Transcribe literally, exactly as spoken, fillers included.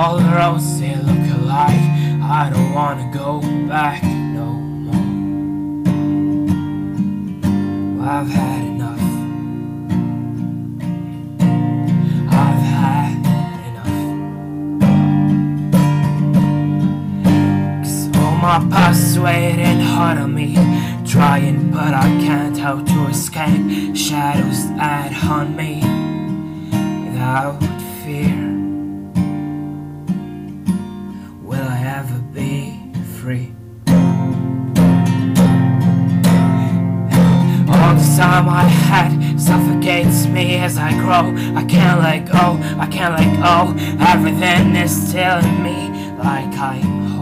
all around say look alike. I don't wanna go back no more. Well, I've had enough. I've had enough. Cause all my past waiting hard on me, trying but I can't, how to escape shadows that haunt me without fear. Will I ever be free? All the time I had suffocates me as I grow. I can't let go, I can't let go. Everything is telling me like I'm whole.